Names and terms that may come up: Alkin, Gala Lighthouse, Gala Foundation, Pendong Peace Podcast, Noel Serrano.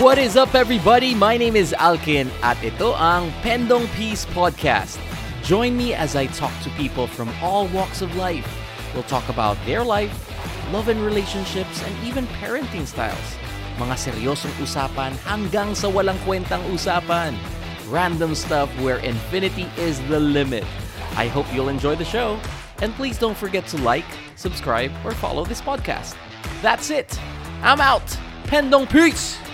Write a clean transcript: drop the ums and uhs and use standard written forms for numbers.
What is up, everybody? My name is Alkin at ito ang Pendong Peace Podcast. Join me as I talk to people from all walks of life. We'll talk about their life, love and relationships, and even parenting styles. Mga seryosong usapan hanggang sa walang kwentang usapan. Random stuff where infinity is the limit. I hope you'll enjoy the show. And please don't forget to like, subscribe, or follow this podcast. That's it. I'm out. Pendong Peace!